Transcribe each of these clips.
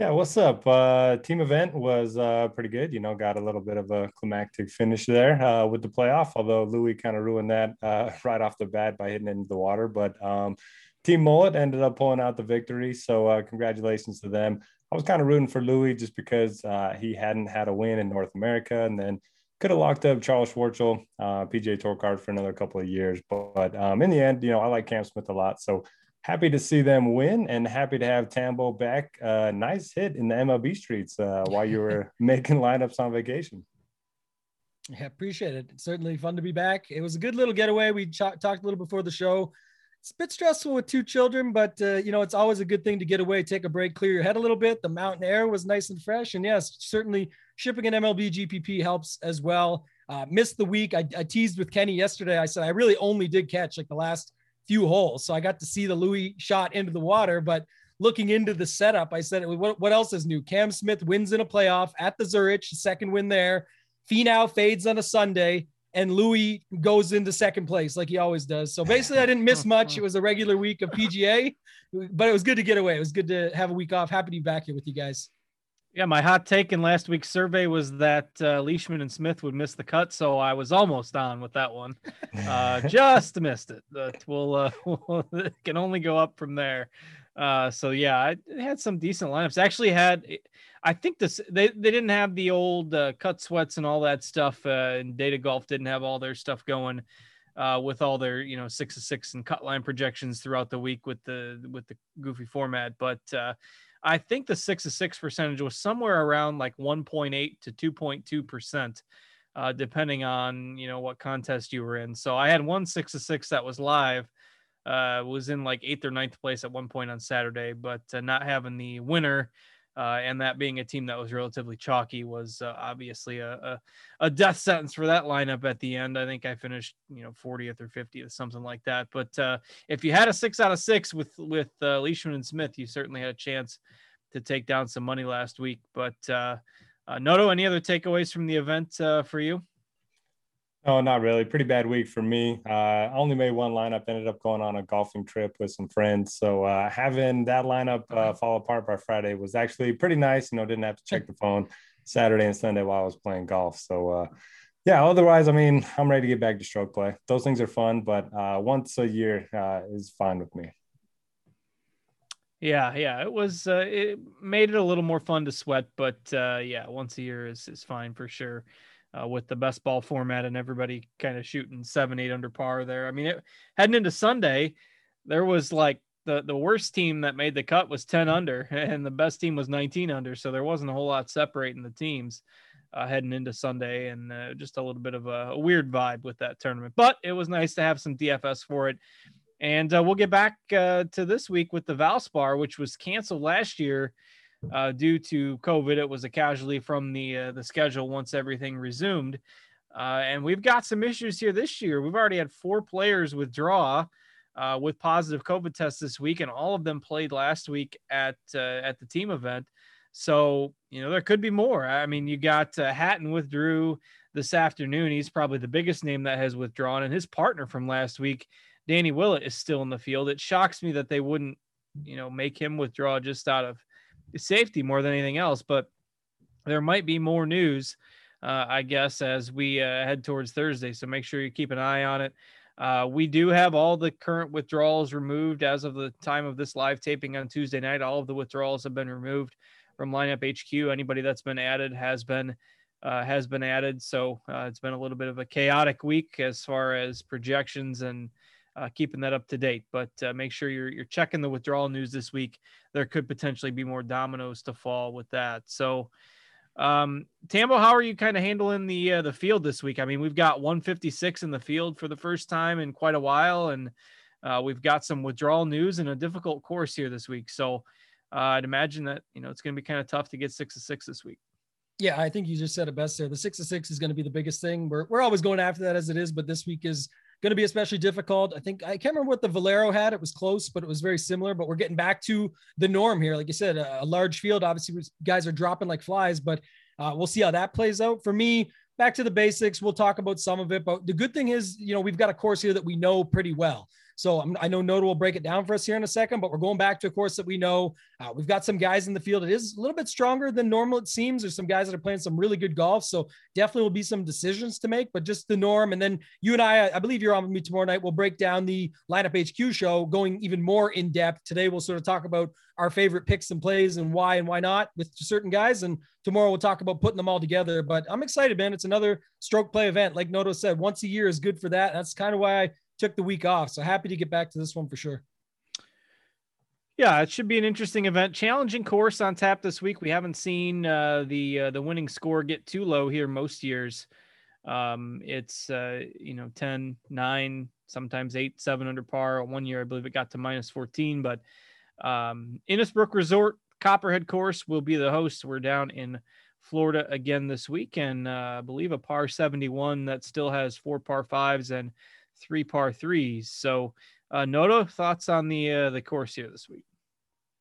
Yeah, what's up? Team event was pretty good. You know, got a little bit of a climactic finish there with the playoff, although Louis kind of ruined that right off the bat by hitting it into the water. But Team Mullet ended up pulling out the victory, so congratulations to them. I was kind of rooting for Louis just because he hadn't had a win in North America, and then could have locked up Charles Schwartzel, PGA Tour card for another couple of years. But in the end, you know, I like Cam Smith a lot, so happy to see them win and happy to have Tambo back. Nice hit in the MLB streets while you were making lineups on vacation. Yeah, appreciate it. It's certainly fun to be back. It was a good little getaway. We talked a little before the show. It's a bit stressful with two children, but, you know, it's always a good thing to get away, take a break, clear your head a little bit. The mountain air was nice and fresh. And, yes, certainly shipping an MLB GPP helps as well. Missed the week. I teased with Kenny yesterday. I said I really only did catch like the last few holes. So I got to see the Louis shot into the water, but looking into the setup, I said, what else is new? Cam Smith wins in a playoff at the Zurich, second win there. Finau fades on a Sunday and Louis goes into second place like he always does. So basically I didn't miss much. It was a regular week of PGA, but it was good to get away. It was good to have a week off. Happy to be back here with you guys. Yeah, my hot take in last week's survey was that Leishman and Smith would miss the cut, so I was almost on with that one. Just missed it. It can only go up from there. So, yeah, I had some decent lineups. Actually had – I think this they didn't have the old cut sweats and all that stuff, and Data Golf didn't have all their stuff going with all their, you know, 6 of 6 and cut line projections throughout the week with the goofy format. But I think the 6 of 6 percentage was somewhere around like 1.8 to 2.2%, depending on, you know, what contest you were in. So I had 1 6 of 6 that was live, was in like 8th or 9th place at one point on Saturday, but not having the winner and that being a team that was relatively chalky was obviously a death sentence for that lineup at the end. I think I finished, you know, 40th or 50th, something like that. But if you had a 6 out of 6 with Leishman and Smith, you certainly had a chance to take down some money last week. But Noto, any other takeaways from the event for you? Oh, not really. Pretty bad week for me. I only made one lineup, ended up going on a golfing trip with some friends. So having that lineup fall apart by Friday was actually pretty nice. You know, didn't have to check the phone Saturday and Sunday while I was playing golf. So, yeah, otherwise, I mean, I'm ready to get back to stroke play. Those things are fun, but once a year is fine with me. Yeah, it was it made it a little more fun to sweat, but, yeah, once a year is fine for sure. With the best ball format and everybody kind of shooting 7, 8 under par there. I mean, heading into Sunday, there was like the worst team that made the cut was 10 under and the best team was 19 under. So there wasn't a whole lot separating the teams heading into Sunday, and just a little bit of a weird vibe with that tournament, but it was nice to have some DFS for it. And we'll get back to this week with the Valspar, which was canceled last year. Due to COVID, it was a casualty from the schedule once everything resumed. And we've got some issues here this year. We've already had 4 players withdraw with positive COVID tests this week, and all of them played last week at the team event. So, you know, there could be more. I mean, you got Hatton withdrew this afternoon. He's probably the biggest name that has withdrawn, and his partner from last week, Danny Willett, is still in the field. It shocks me that they wouldn't, you know, make him withdraw just out of safety more than anything else, but there might be more news, I guess, as we head towards Thursday. So make sure you keep an eye on it. We do have all the current withdrawals removed as of the time of this live taping on Tuesday night. All of the withdrawals have been removed from Lineup HQ. Anybody that's been added has been added. So it's been a little bit of a chaotic week as far as projections and keeping that up to date, but make sure you're checking the withdrawal news this week. There could potentially be more dominoes to fall with that. So, Tambo, how are you kind of handling the field this week? I mean, we've got 156 in the field for the first time in quite a while, and We've got some withdrawal news and a difficult course here this week. So I'd imagine that, you know, it's going to be kind of tough to get 6 of 6 this week. Yeah, I think you just said it best there. The 6 of 6 is going to be the biggest thing. We're always going after that as it is, but this week is going to be especially difficult. I think, I can't remember what the Valero had. It was close, but it was very similar, but we're getting back to the norm here. Like you said, a large field, obviously guys are dropping like flies, but we'll see how that plays out. For me, back to the basics. We'll talk about some of it, but the good thing is, you know, we've got a course here that we know pretty well. So I know Noda will break it down for us here in a second, but we're going back to a course that we know. We've got some guys in the field. It is a little bit stronger than normal, it seems. There's some guys that are playing some really good golf. So definitely will be some decisions to make, but just the norm. And then you and I believe you're on with me tomorrow night. We'll break down the Lineup HQ show going even more in depth. Today, we'll sort of talk about our favorite picks and plays and why not with certain guys. And tomorrow we'll talk about putting them all together, but I'm excited, man. It's another stroke play event. Like Noda said, once a year is good for that. That's kind of why I took the week off. So happy to get back to this one for sure. Yeah, it should be an interesting event. Challenging course on tap this week. We haven't seen the winning score get too low here most years. It's, 10, 9, sometimes 8, 7 under par. One year, I believe it got to -14, but Innisbrook Resort Copperhead course will be the host. We're down in Florida again this week. And I believe a par 71 that still has 4 par 5s and 3 par 3s. So Noda, thoughts on the course here this week?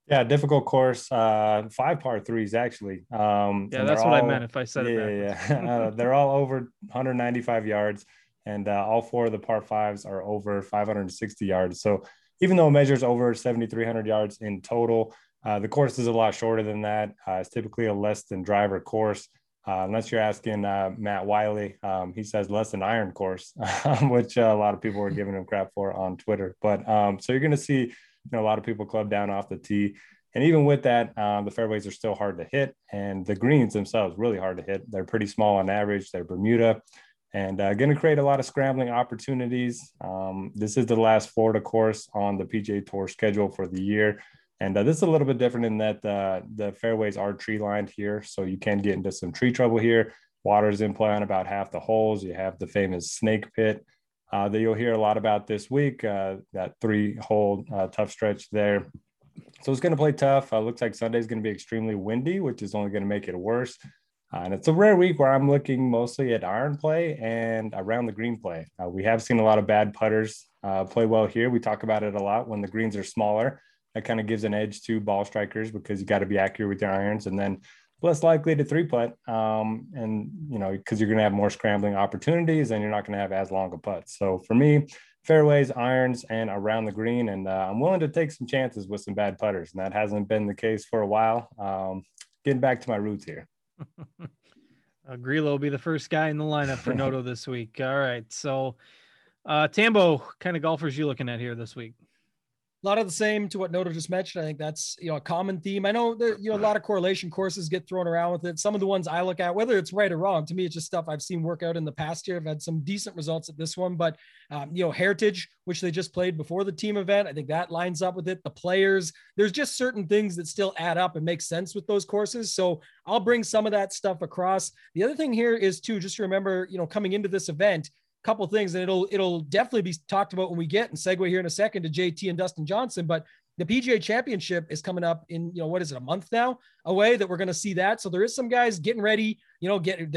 Yeah, difficult course. 5 par 3s actually. Yeah, that's what I meant if I said it backwards. They're all over 195 yards and all 4 of the par 5s are over 560 yards. So even though it measures over 7,300 yards in total, the course is a lot shorter than that. It's typically a less than driver course. Unless you're asking Matt Wiley, he says less than iron course, which a lot of people were giving him crap for on Twitter. But so you're going to see a lot of people club down off the tee. And even with that, the fairways are still hard to hit. And the greens themselves really hard to hit. They're pretty small on average. They're Bermuda and going to create a lot of scrambling opportunities. This is the last Florida course on the PGA Tour schedule for the year. And this is a little bit different in that the fairways are tree-lined here, so you can get into some tree trouble here. Water's in play on about half the holes. You have the famous snake pit that you'll hear a lot about this week, that 3-hole tough stretch there. So it's going to play tough. Looks like Sunday's going to be extremely windy, which is only going to make it worse. And it's a rare week where I'm looking mostly at iron play and around the green play. We have seen a lot of bad putters play well here. We talk about it a lot when the greens are smaller. That kind of gives an edge to ball strikers because you got to be accurate with your irons and then less likely to 3-putt. And, because you're going to have more scrambling opportunities and you're not going to have as long a putt. So for me, fairways, irons, and around the green. And I'm willing to take some chances with some bad putters. And that hasn't been the case for a while. Getting back to my roots here. Grillo will be the first guy in the lineup for Noto this week. All right. So Tambo, kind of golfers you looking at here this week? A lot of the same to what Noda just mentioned. I think that's, a common theme. I know that, a lot of correlation courses get thrown around with it. Some of the ones I look at, whether it's right or wrong, to me, it's just stuff I've seen work out in the past year. I've had some decent results at this one, but, Heritage, which they just played before the team event, I think that lines up with it. The Players, there's just certain things that still add up and make sense with those courses. So I'll bring some of that stuff across. The other thing here is too, just to remember, coming into this event, couple things, and it'll definitely be talked about when we get and segue here in a second to JT and Dustin Johnson, but the PGA Championship is coming up in, what is it, a month now away that we're going to see that. So there is some guys getting ready, they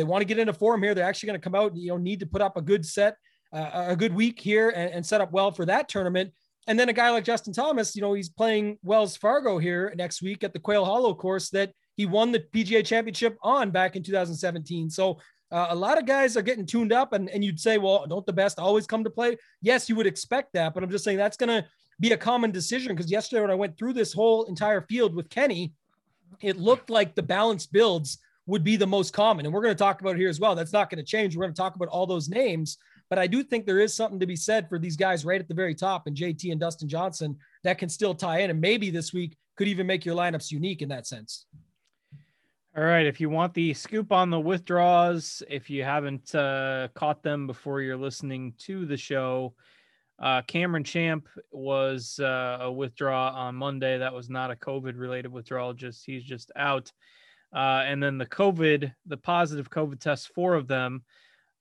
want to get into form here. They're actually going to come out, need to put up a good set, a good week here and set up well for that tournament. And then a guy like Justin Thomas, he's playing Wells Fargo here next week at the Quail Hollow course that he won the PGA Championship on back in 2017. So a lot of guys are getting tuned up and you'd say, well, don't the best always come to play? Yes, you would expect that, but I'm just saying that's going to be a common decision because yesterday when I went through this whole entire field with Kenny, it looked like the balanced builds would be the most common. And we're going to talk about it here as well. That's not going to change. We're going to talk about all those names, but I do think there is something to be said for these guys right at the very top and JT and Dustin Johnson that can still tie in. And maybe this week could even make your lineups unique in that sense. All right. If you want the scoop on the withdrawals, if you haven't caught them before you're listening to the show, Cameron Champ was a withdrawal on Monday. That was not a COVID related withdrawal. He's just out. And then the positive COVID tests, 4 of them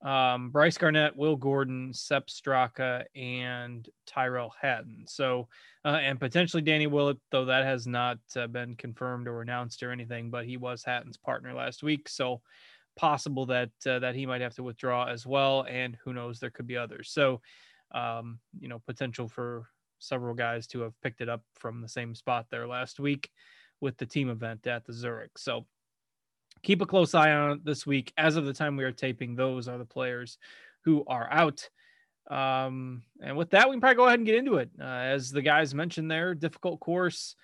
Bryce Garnett, Will Gordon, Sepp Straka, and Tyrell Hatton. So, and potentially Danny Willett, though that has not been confirmed or announced or anything, but he was Hatton's partner last week. So possible that, that he might have to withdraw as well. And who knows, there could be others. So, you know, potential for several guys to have picked it up from the same spot there last week with the team event at the Zurich. So, keep a close eye on it this week. As of the time we are taping, those are the players who are out. And with that, we can probably go ahead and get into it. As the guys mentioned there, difficult course,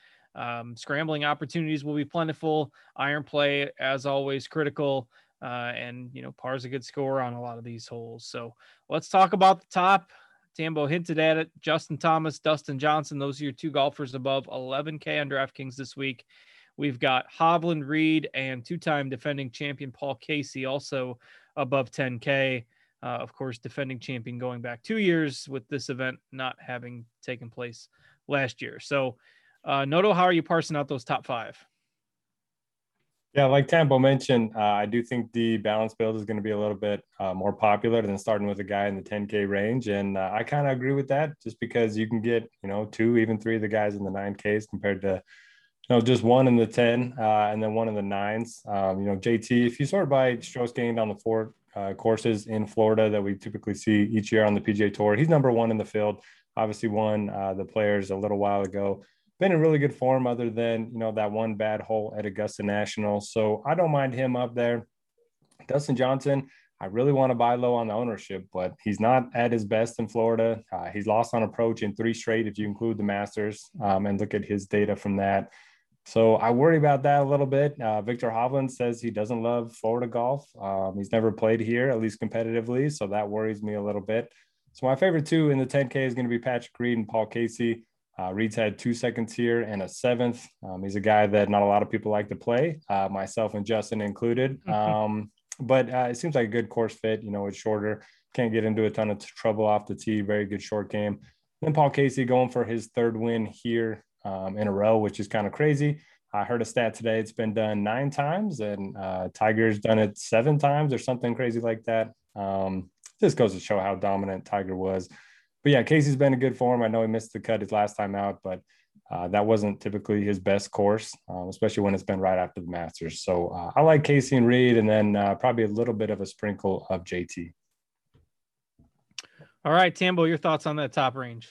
scrambling opportunities will be plentiful. Iron play, as always, critical. And, you know, par is a good score on a lot of these holes. So let's talk about the top. Tambo hinted at it. Justin Thomas, Dustin Johnson, those are your two golfers above 11K on DraftKings this week. We've got Hovland, Reed, and two-time defending champion Paul Casey, also above 10K. Of course, defending champion going back 2 years with this event not having taken place last year. So, Noto, how are you parsing out those top five? Yeah, like Tambo mentioned, I do think the balance build is going to be a little bit more popular than starting with a guy in the 10K range. And I kind of agree with that just because you can get, you know, two, even three of the guys in the 9Ks compared to – no, just one in the 10 and then one in the 9s. You know, JT, if you sort of by strokes gained on the four courses in Florida that we typically see each year on the PGA Tour, he's number one in the field. Obviously won the Players a little while ago. Been in really good form other than, you know, that one bad hole at Augusta National. So I don't mind him up there. Dustin Johnson, I really want to buy low on the ownership, but he's not at his best in Florida. He's lost on approach in three straight if you include the Masters and look at his data from that. So I worry about that a little bit. Victor Hovland says he doesn't love Florida golf. He's never played here, at least competitively. So that worries me a little bit. So my favorite two in the 10K is going to be Patrick Reed and Paul Casey. Reed's had 2 seconds here and a seventh. He's a guy that not a lot of people like to play, myself and Justin included. But it seems like a good course fit. You know, it's shorter. Can't get into a ton of trouble off the tee. Very good short game. Then Paul Casey going for his third win here. In a row, which is kind of crazy. I heard a stat today. It's been done 9 times and Tiger's done it 7 times or something crazy like that. This goes to show how dominant Tiger was. But yeah, Casey's been in good form. I know he missed the cut his last time out, but that wasn't typically his best course, especially when it's been right after the Masters. So I like Casey and Reed, and then probably a little bit of a sprinkle of JT. All right, Tambo, your thoughts on that top range?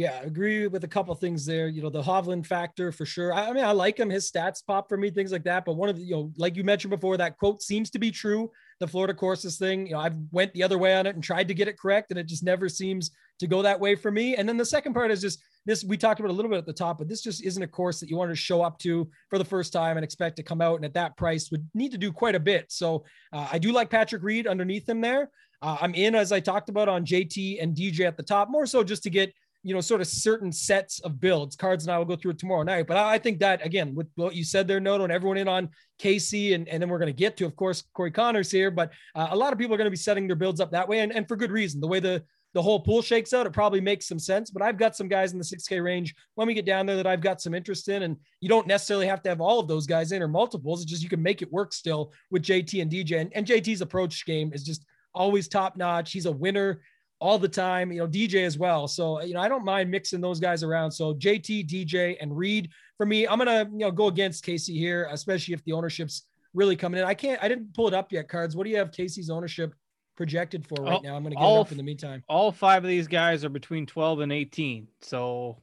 Yeah, I agree with a couple of things there. You know, the Hovland factor for sure. I mean, I like him. His stats pop for me, things like that. But one of the, you know, like you mentioned before, that quote seems to be true. The Florida courses thing, you know, I've went the other way on it and tried to get it correct. And it just never seems to go that way for me. And then the second part is just this, we talked about a little bit at the top, but this just isn't a course that you want to show up to for the first time and expect to come out. And at that price would need to do quite a bit. So I do like Patrick Reed underneath him there. I'm in, as I talked about, on JT and DJ at the top, more so just to get, you know, sort of certain sets of builds. Cards and I will go through it tomorrow night. But I think that, again, with what you said there, Noto, and everyone in on Casey, and then we're going to get to, of course, Corey Connors here. But a lot of people are going to be setting their builds up that way, and for good reason. The way the whole pool shakes out, it probably makes some sense. But I've got some guys in the 6K range when we get down there that I've got some interest in. And you don't necessarily have to have all of those guys in or multiples. It's just you can make it work still with JT and DJ. And JT's approach game is just always top-notch. He's a winner all the time, you know, DJ as well. So, you know, I don't mind mixing those guys around. So JT, DJ, and Reed for me. I'm going to, you know, go against Casey here, especially if the ownership's really coming in. I didn't pull it up yet, Cards. What do you have Casey's ownership projected for right now? I'm going to get it up in the meantime. All five of these guys are between 12 and 18. So,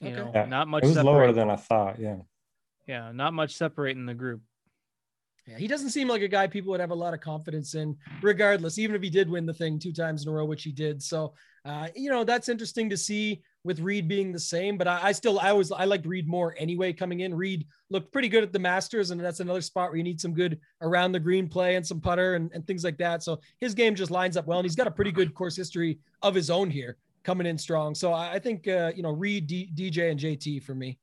you know, yeah, not much. It was lower than I thought. Yeah. Yeah. Not much separating the group. Yeah, he doesn't seem like a guy people would have a lot of confidence in, regardless, even if he did win the thing 2 times in a row, which he did. So, you know, that's interesting to see with Reed being the same. But I liked Reed more anyway coming in. Reed looked pretty good at the Masters, and that's another spot where you need some good around the green play and some putter and things like that. So his game just lines up well, and he's got a pretty good course history of his own here coming in strong. So I think, you know, Reed, DJ, and JT for me.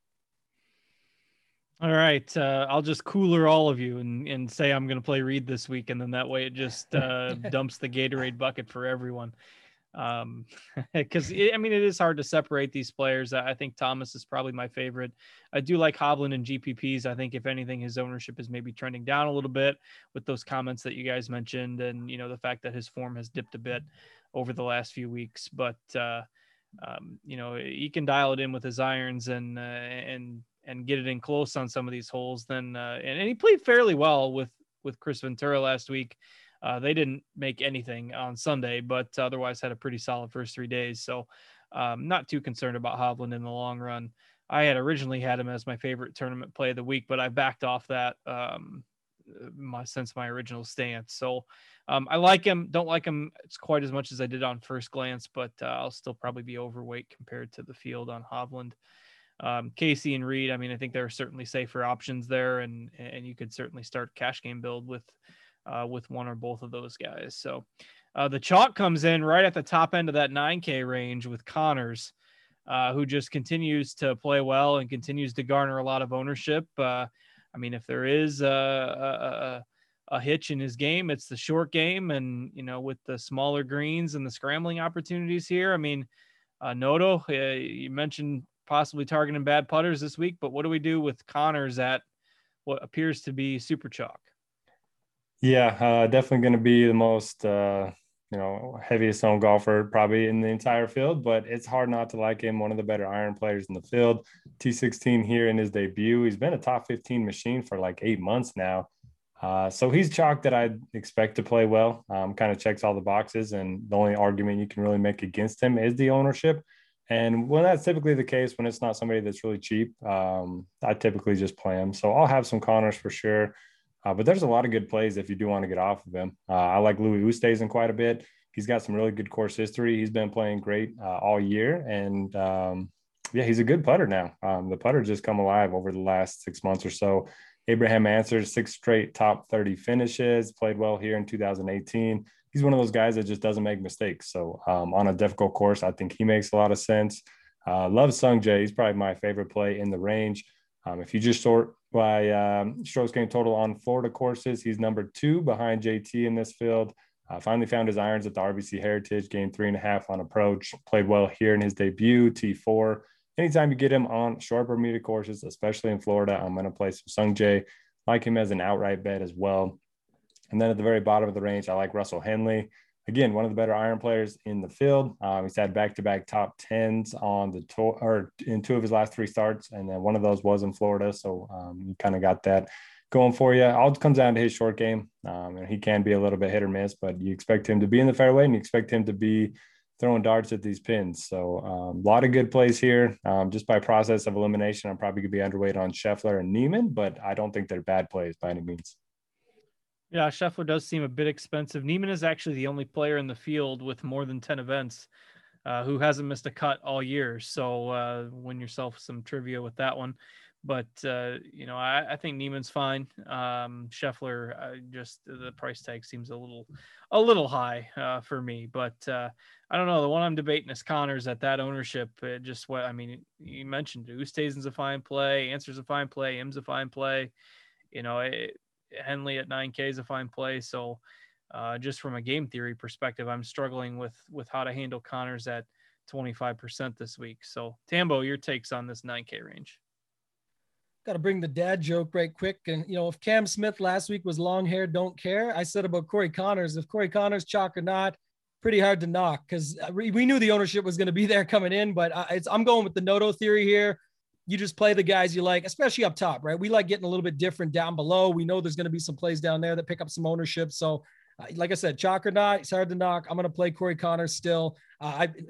All right. I'll just cooler all of you and say I'm going to play Reed this week. And then that way it just dumps the Gatorade bucket for everyone. Because I mean, it is hard to separate these players. I think Thomas is probably my favorite. I do like Hovland and GPPs. I think if anything, his ownership is maybe trending down a little bit with those comments that you guys mentioned, and you know, the fact that his form has dipped a bit over the last few weeks. But you know, he can dial it in with his irons and get it in close on some of these holes. Then and he played fairly well with Chris Ventura last week. They didn't make anything on Sunday, but otherwise had a pretty solid first 3 days. So not too concerned about Hovland in the long run. I had originally had him as my favorite tournament play of the week, but I backed off that since my original stance. So I like him, don't like him quite as much as I did on first glance, but I'll still probably be overweight compared to the field on Hovland. Casey and Reed, I mean, I think there are certainly safer options there, and you could certainly start a cash game build with one or both of those guys. So the chalk comes in right at the top end of that 9K range with Connors, who just continues to play well and continues to garner a lot of ownership. I mean, if there is a hitch in his game, it's the short game. And, you know, with the smaller greens and the scrambling opportunities here, I mean, Noto, you mentioned possibly targeting bad putters this week, but what do we do with Connors at what appears to be super chalk? Yeah, definitely going to be the most, heaviest on golfer probably in the entire field, but it's hard not to like him. One of the better iron players in the field. T16 here in his debut. He's been a top 15 machine for like 8 months now. So he's chalk that I expect to play well. Kind of checks all the boxes, and the only argument you can really make against him is the ownership. And when that's typically the case, when it's not somebody that's really cheap, I typically just play him. So I'll have some Connors for sure. But there's a lot of good plays if you do want to get off of him. I like Louis Oosthuizen quite a bit. He's got some really good course history. He's been playing great all year. And, he's a good putter now. The putter just come alive over the last 6 months or so. Abraham Answers, 6 straight top 30 finishes, played well here in 2018. He's one of those guys that just doesn't make mistakes. So on a difficult course, I think he makes a lot of sense. Love Sung Jae. He's probably my favorite play in the range. If you just sort by strokes gained total on Florida courses, he's number 2 behind JT in this field. Finally found his irons at the RBC Heritage, gained 3.5 on approach, played well here in his debut, T4. Anytime you get him on short Bermuda courses, especially in Florida, I'm going to play some Sung Jae. Like him as an outright bet as well. And then at the very bottom of the range, I like Russell Henley. Again, one of the better iron players in the field. He's had back-to-back top 10s on the tour, or in 2 of his last 3 starts, and then one of those was in Florida, so you kind of got that going for you. All comes down to his short game, and he can be a little bit hit or miss, but you expect him to be in the fairway, and you expect him to be throwing darts at these pins. So a lot of good plays here. Just by process of elimination, I'm probably going to be underweight on Scheffler and Neiman, but I don't think they're bad plays by any means. Yeah, Scheffler does seem a bit expensive. Neiman is actually the only player in the field with more than 10 events who hasn't missed a cut all year. So win yourself some trivia with that one. But, I think Neiman's fine. Scheffler, just the price tag seems a little high for me. But I don't know. The one I'm debating is Connors at that ownership. You mentioned Oosthuizen's a fine play. Answer's a fine play. Im's a fine play. You know, Henley at 9K is a fine play. So just from a game theory perspective, I'm struggling with how to handle Connors at 25% this week. So Tambo, your takes on this 9K range. Got to bring the dad joke right quick. And, you know, if Cam Smith last week was long hair, don't care. I said about Corey Connors, if Corey Connors chalk or not, pretty hard to knock because we knew the ownership was going to be there coming in, but I'm going with the Noto theory here. You just play the guys you like, especially up top, right? We like getting a little bit different down below. We know there's going to be some plays down there that pick up some ownership. So like I said, chalk or not, it's hard to knock. I'm going to play Corey Connors still.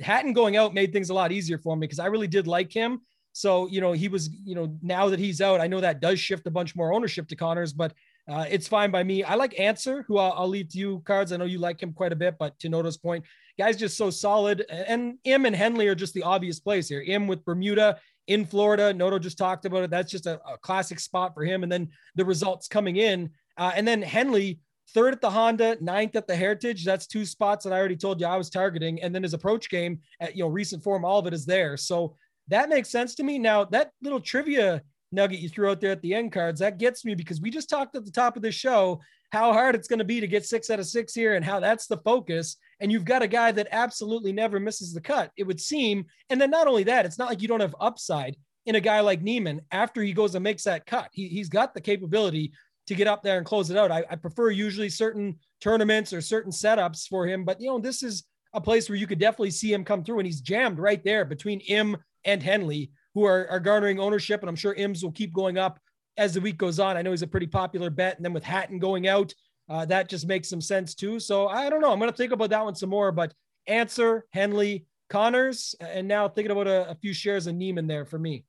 Hatton going out made things a lot easier for me because I really did like him. So, you know, he was, you know, now that he's out, I know that does shift a bunch more ownership to Connors, but it's fine by me. I like Answer, who I'll leave to you, Cards. I know you like him quite a bit, but to Noto's point, guys just so solid. And Im and Henley are just the obvious plays here. Im with Bermuda in Florida. Noto just talked about it. That's just a classic spot for him. And then the results coming in. And then Henley, 3rd at the Honda, 9th at the Heritage. That's 2 spots that I already told you I was targeting. And then his approach game at, recent form, all of it is there. So that makes sense to me. Now that little trivia nugget you threw out there at the end, Cards, that gets me because we just talked at the top of the show how hard it's going to be to get 6 out of 6 here and how that's the focus. And you've got a guy that absolutely never misses the cut, it would seem. And then not only that, it's not like you don't have upside in a guy like Neiman after he goes and makes that cut. He's got the capability to get up there and close it out. I prefer usually certain tournaments or certain setups for him, but you know, this is a place where you could definitely see him come through, and he's jammed right there between Im and Henley, who are garnering ownership. And I'm sure Im's will keep going up as the week goes on. I know he's a pretty popular bet. And then with Hatton going out, that just makes some sense too. So I don't know. I'm going to think about that one some more, but answer Henley, Connors, and now thinking about a few shares of Neiman there for me.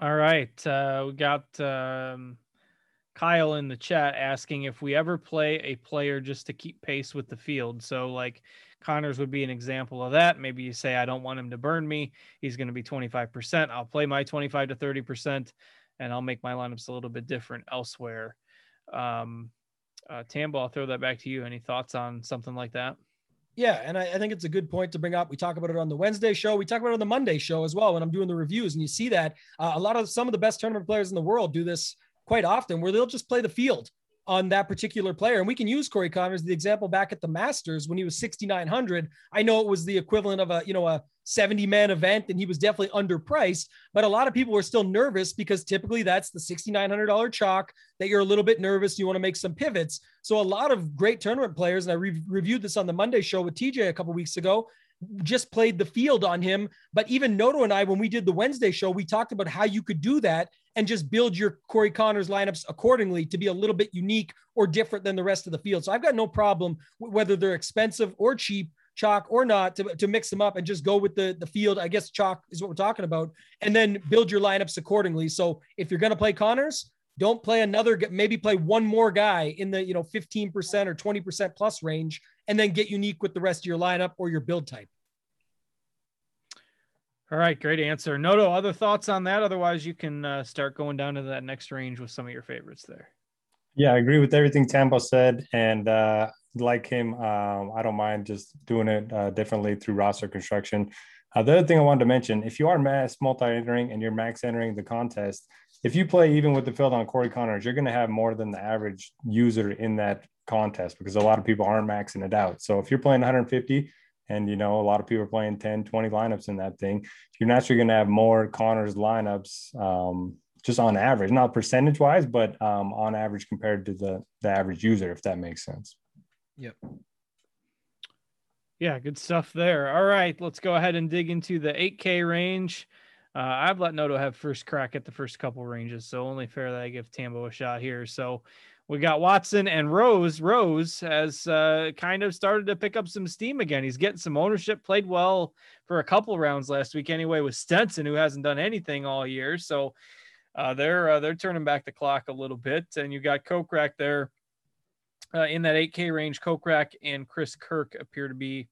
All right. We got Kyle in the chat asking if we ever play a player just to keep pace with the field. So like Connors would be an example of that. Maybe you say, I don't want him to burn me. He's going to be 25%. I'll play my 25 to 30%. And I'll make my lineups a little bit different elsewhere. Tambo, I'll throw that back to you. Any thoughts on something like that? Yeah, and I think it's a good point to bring up. We talk about it on the Wednesday show. We talk about it on the Monday show as well when I'm doing the reviews. And you see that some of the best tournament players in the world do this quite often, where they'll just play the field on that particular player. And we can use Corey Connors as the example back at the Masters when he was 6,900. I know it was the equivalent of a 70-man event, and he was definitely underpriced, but a lot of people were still nervous because typically that's the $6,900 chalk that you're a little bit nervous. You want to make some pivots. So a lot of great tournament players, and I reviewed this on the Monday show with TJ a couple of weeks ago, just played the field on him. But even Noto and I, when we did the Wednesday show, we talked about how you could do that and just build your Corey Connors lineups accordingly to be a little bit unique or different than the rest of the field. So I've got no problem whether they're expensive or cheap, chalk or not, to mix them up and just go with the field. I guess chalk is what we're talking about, and then build your lineups accordingly. So if you're going to play Connors, don't play another, maybe play one more guy in the 15% or 20% plus range, and then get unique with the rest of your lineup or your build type. All right, great answer. Noto, other thoughts on that? Otherwise, you can start going down to that next range with some of your favorites there. Yeah, I agree with everything Tambo said, and like him, I don't mind just doing it differently through roster construction. The other thing I wanted to mention, if you are mass multi-entering and you're max entering the contest, if you play even with the field on Corey Connors, you're going to have more than the average user in that contest because a lot of people aren't maxing it out. So if you're playing 150 and, a lot of people are playing 10, 20 lineups in that thing, you're naturally going to have more Connors lineups just on average, not percentage wise, but on average compared to the average user, if that makes sense. Yep. Yeah, good stuff there. All right, let's go ahead and dig into the 8K range. I've let Noto have first crack at the first couple ranges, so only fair that I give Tambo a shot here. So we got Watson and Rose. Rose has kind of started to pick up some steam again. He's getting some ownership, played well for a couple rounds last week anyway with Stenson, who hasn't done anything all year. So they're turning back the clock a little bit. And you got Kokrak there in that 8K range. Kokrak and Chris Kirk appear to be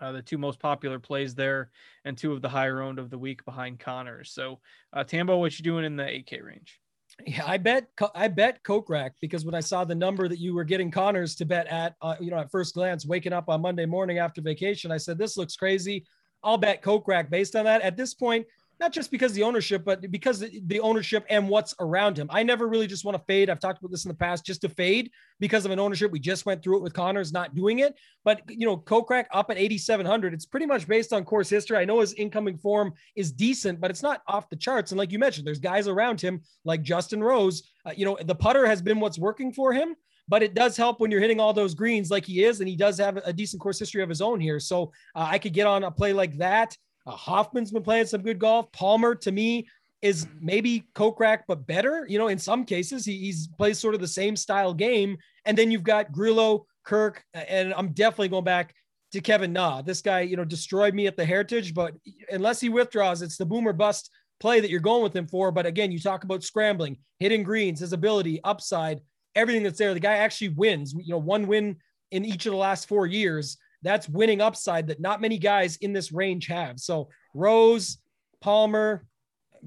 the two most popular plays there and two of the higher owned of the week behind Connors. So Tambo, what you doing in the 8K range? Yeah, I bet Kokrak, because when I saw the number that you were getting Connors to bet at, at first glance, waking up on Monday morning after vacation, I said, this looks crazy. I'll bet Kokrak based on that at this point, not just because of the ownership, but because the ownership and what's around him. I never really just want to fade. I've talked about this in the past, just to fade because of an ownership. We just went through it with Connors not doing it, but Kokrak up at 8,700. It's pretty much based on course history. I know his incoming form is decent, but it's not off the charts. And like you mentioned, there's guys around him like Justin Rose. The putter has been what's working for him, but it does help when you're hitting all those greens like he is. And he does have a decent course history of his own here. So I could get on a play like that. Hoffman's been playing some good golf. Palmer, to me, is maybe Kokrak, but better. In some cases, he's plays sort of the same style game. And then you've got Grillo, Kirk, and I'm definitely going back to Kevin Na. This guy, destroyed me at the Heritage, but unless he withdraws, it's the boom or bust play that you're going with him for. But again, you talk about scrambling, hitting greens, his ability, upside, everything that's there. The guy actually wins, one win in each of the last 4 years. That's winning upside that not many guys in this range have. So Rose, Palmer,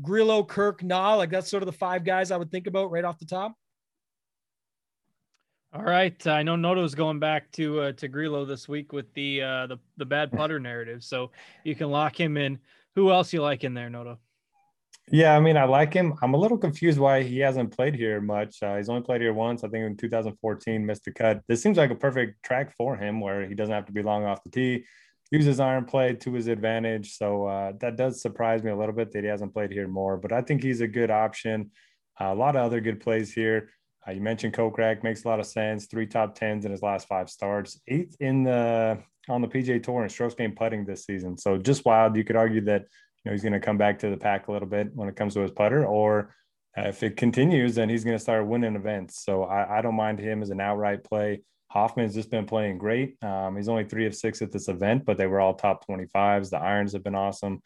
Grillo, Kirk, Na, like that's sort of the five guys I would think about right off the top. All right. I know Noto's going back to Grillo this week with the bad putter narrative. So you can lock him in. Who else you like in there, Noto? Yeah, I mean, I like him. I'm a little confused why he hasn't played here much. He's only played here once, I think in 2014, missed the cut. This seems like a perfect track for him where he doesn't have to be long off the tee, uses iron play to his advantage. So that does surprise me a little bit that he hasn't played here more, but I think he's a good option. A lot of other good plays here. You mentioned Kokrak, makes a lot of sense. 3 top 10s in his last 5 starts. 8th on the PGA Tour in strokes gained putting this season. So just wild. You could argue that, you know, he's going to come back to the pack a little bit when it comes to his putter, or if it continues, then he's going to start winning events. So I don't mind him as an outright play. Hoffman's just been playing great. He's only 3 of 6 at this event, but they were all top 25s. The irons have been awesome.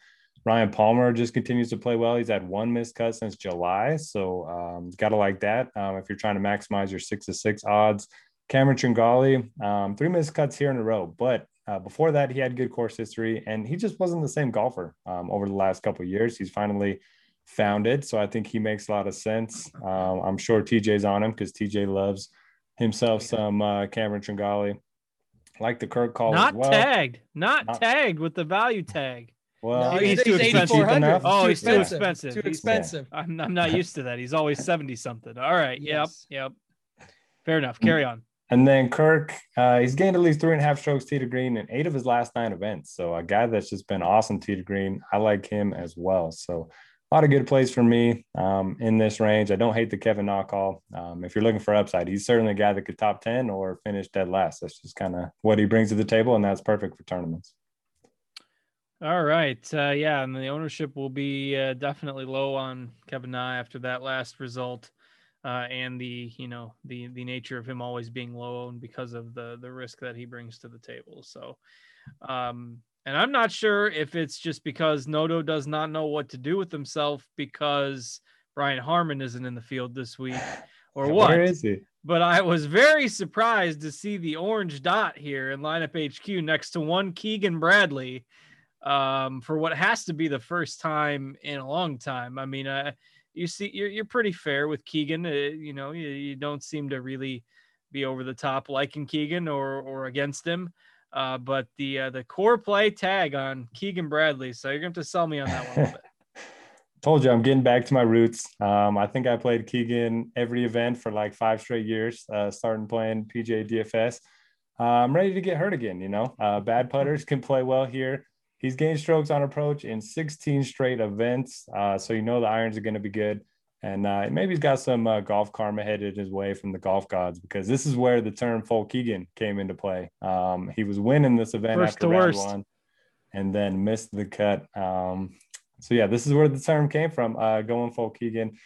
Ryan Palmer just continues to play well. He's had 1 missed cut since July. So got to like that if you're trying to maximize your 6 of 6 odds. Cameron Tringali, 3 missed cuts here in a row. But before that, he had good course history, and he just wasn't the same golfer over the last couple of years. He's finally found it. So I think he makes a lot of sense. I'm sure TJ's on him because TJ loves himself some Cameron Tringali. Like the Kirk call as well. Not tagged with the value tag. Well, no, he's too expensive. Oh, he's too expensive. Too expensive. Yeah. I'm not used to that. He's always 70 something. All right. Yes. Yep. Fair enough. Carry on. And then Kirk, he's gained at least 3.5 strokes tee to green in 8 of his last 9 events. So a guy that's just been awesome tee to green. I like him as well. So a lot of good plays for me in this range. I don't hate the Kevin Na call. If you're looking for upside, he's certainly a guy that could top 10 or finish dead last. That's just kind of what he brings to the table, and that's perfect for tournaments. All right. Yeah. And the ownership will be definitely low on Kevin Na after that last result and the nature of him always being low owned because of the risk that he brings to the table. So, and I'm not sure if it's just because Noto does not know what to do with himself because Brian Harmon isn't in the field this week or what. Where is he? But I was very surprised to see the orange dot here in lineup HQ next to one Keegan Bradley. For what has to be the first time in a long time. I mean, you see, you're pretty fair with Keegan. You don't seem to really be over the top liking Keegan or against him. But the core play tag on Keegan Bradley. So you're going to have to sell me on that one a little bit. Told you I'm getting back to my roots. I think I played Keegan every event for like 5 straight years, starting playing PGA DFS. I'm ready to get hurt again. Bad putters can play well here. He's gained strokes on approach in 16 straight events, so the irons are going to be good. And maybe he's got some golf karma headed his way from the golf gods, because this is where the term Fall Keegan came into play. He was winning this event after round 1 and then missed the cut. This is where the term came from, going Fall Keegan.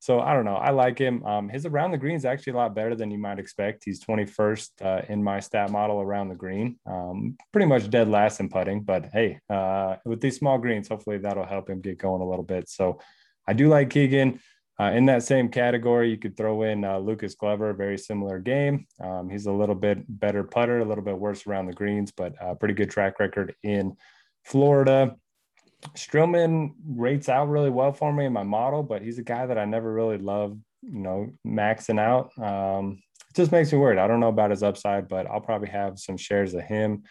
So I don't know. I like him. His around the green is actually a lot better than you might expect. He's 21st in my stat model around the green. Pretty much dead last in putting. But hey, with these small greens, hopefully that'll help him get going a little bit. So I do like Keegan. In that same category, you could throw in Lucas Glover, very similar game. He's a little bit better putter, a little bit worse around the greens, but a pretty good track record in Florida. Strillman rates out really well for me in my model, but he's a guy that I never really loved, maxing out. It just makes me worried. I don't know about his upside, but I'll probably have some shares of him.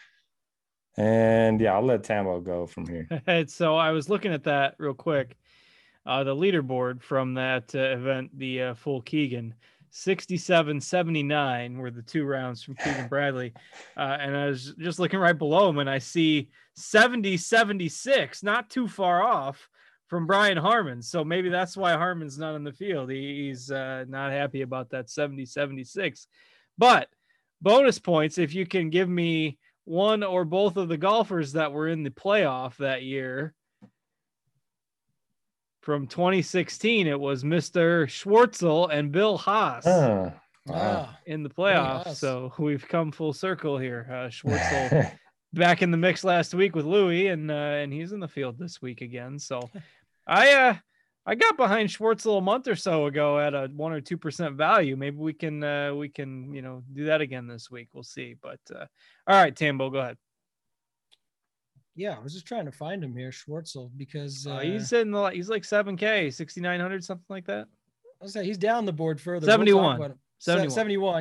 And yeah, I'll let Tambo go from here. So I was looking at that real quick. The leaderboard from that event, the full Keegan, 67-79 were the 2 rounds from Keegan Bradley. And I was just looking right below him and I see 70-76, not too far off from Brian Harmon. So maybe that's why Harmon's not in the field. He's not happy about that 70-76. But bonus points, if you can give me one or both of the golfers that were in the playoff that year. From 2016, it was Mr. Schwartzel and Bill Haas in the playoffs. So we've come full circle here. Schwartzel back in the mix last week with Louis, and he's in the field this week again. So I got behind Schwartzel a month or so ago at a 1 or 2% value. Maybe we can do that again this week. We'll see. But all right, Tambo, go ahead. Yeah, I was just trying to find him here, Schwartzel, because he's like 7K, 6,900, something like that. I was saying he's down the board further. 71.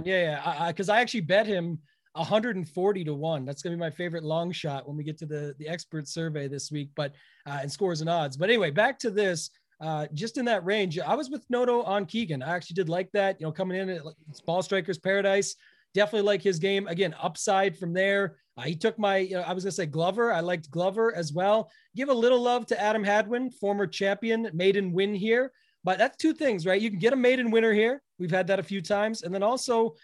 Yeah. Because I actually bet him 140-1. That's gonna be my favorite long shot when we get to the expert survey this week. But and scores and odds. But anyway, back to this. just in that range. I was with Noto on Keegan. I actually did like that, you know, coming in, it's ball strikers paradise. Definitely like his game. Again, upside from there. He took my, you know, I was going to say Glover. I liked Glover as well. Give a little love to Adam Hadwin, former champion, maiden win here. But that's two things, right? You can get a maiden winner here. We've had that a few times. And then also,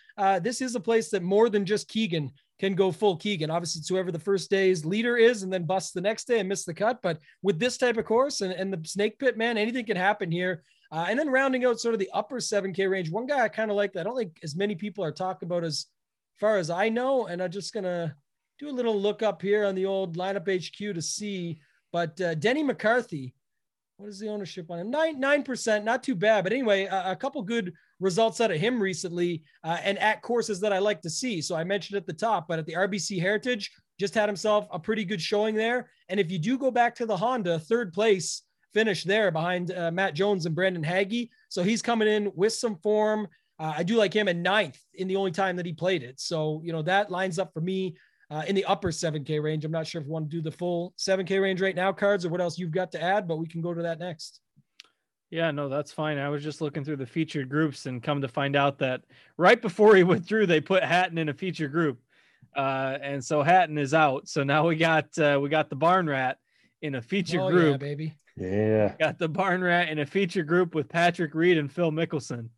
this is a place that more than just Keegan can go full Keegan. Obviously, it's whoever the first day's leader is and then busts the next day and miss the cut. But with this type of course and the snake pit, man, anything can happen here. And then rounding out sort of the upper 7K range, one guy I kind of like that I don't think as many people are talking about as far as I know. And I'm just going to do a little look up here on the old lineup HQ to see. But Denny McCarthy, what is the ownership on him? 9%, not too bad. But anyway, a couple good results out of him recently and at courses that I like to see. So I mentioned at the top, but at the RBC Heritage, just had himself a pretty good showing there. And if you do go back to the Honda, third place finish there behind Matt Jones and Brandon Hagee. So he's coming in with some form. I do like him at ninth in the only time that he played it. So, you know, that lines up for me in the upper 7K range. I'm not sure if we want to do the full 7K range right now, Cards, or what else you've got to add, but we can go to that next. Yeah, no, that's fine. I was just looking through the featured groups and come to find out that right before he withdrew, they put Hatton in a feature group. And so Hatton is out. So now we got the barn rat in a feature group. Yeah, baby. Yeah. Got the barn rat in a feature group with Patrick Reed and Phil Mickelson.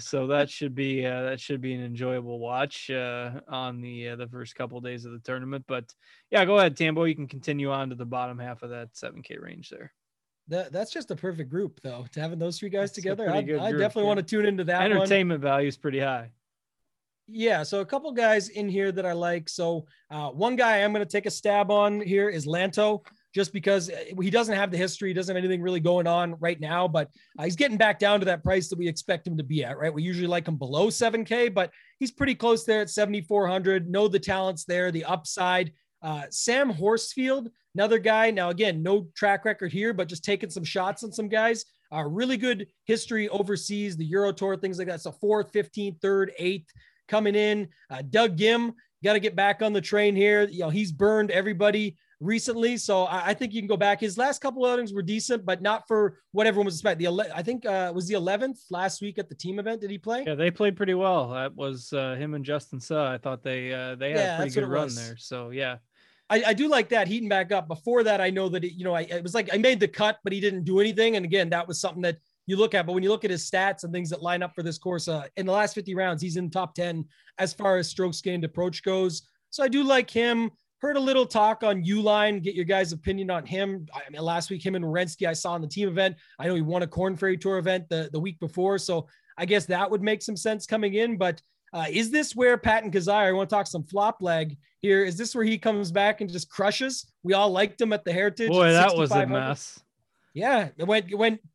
So that should be an enjoyable watch on the first couple of days of the tournament. But yeah, go ahead, Tambo. You can continue on to the bottom half of that 7K range there. That's just a perfect group, though, to having those three guys together. I definitely want to tune into that. Entertainment value is pretty high. Yeah, so a couple guys in here that I like. So one guy I'm going to take a stab on here is Lanto. Just because he doesn't have the history, doesn't have anything really going on right now, but he's getting back down to that price that we expect him to be at, right? We usually like him below 7K, but he's pretty close there at 7,400. Know the talents there, the upside. Sam Horsfield, another guy. Now, again, no track record here, but just taking some shots on some guys. Really good history overseas, the Euro Tour, things like that. So 4th, 15th, 3rd, 8th coming in. Doug Gim, got to get back on the train here. You know, he's burned everybody recently, so I think you can go back. His last couple of outings were decent, but not for what everyone was expecting. I think was the 11th last week at the team event. Did he play? Yeah, they played pretty well. That was him and Justin Suh. I thought they had a pretty good run there. So yeah, I do like that heating back up. Before that, I know that it was like I made the cut, but he didn't do anything. And again, that was something that you look at. But when you look at his stats and things that line up for this course, in the last 50 rounds, he's in top 10 as far as strokes gained approach goes. So I do like him. Heard a little talk on Uline, get your guys' opinion on him. I mean, last week, him and Wierenski, I saw on the team event. I know he won a Corn Ferry Tour event the week before, so I guess that would make some sense coming in. But is this where Patton Kizzire, I want to talk some flop lag here, is this where he comes back and just crushes? We all liked him at the Heritage. Boy, that was a mess. Yeah, it went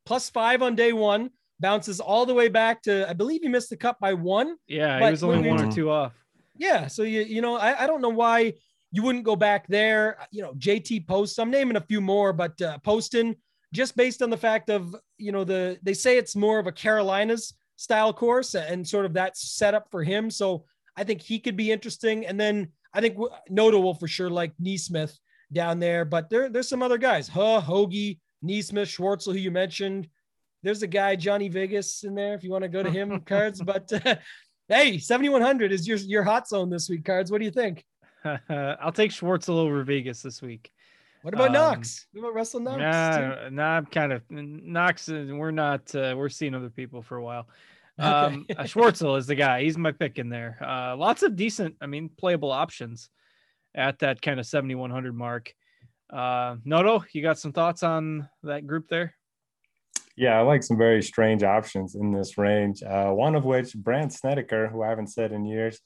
+5 on day one, bounces all the way back to, I believe he missed the cut by one. Yeah, he was only one or two off. Yeah, so, I don't know why you wouldn't go back there. You know, JT Post, I'm naming a few more, but Poston, just based on the fact of, they say it's more of a Carolinas style course and sort of that setup for him. So I think he could be interesting. And then I think Noda will for sure like Neesmith down there, but there's some other guys, Hoagie, Neesmith, Schwartzel, who you mentioned. There's a guy, Johnny Vegas in there, if you want to go to him, Cards, but hey, 7,100 is your hot zone this week, Cards. What do you think? I'll take Schwartzel over Vegas this week. What about Knox? What about Russell Knox? Nah, I'm kind of Knox. We're not. We're seeing other people for a while. Schwartzel is the guy. He's my pick in there. Lots of decent, playable options at that kind of 7,100 mark. Noto, you got some thoughts on that group there? Yeah, I like some very strange options in this range. One of which, Brant Snedeker, who I haven't said in years.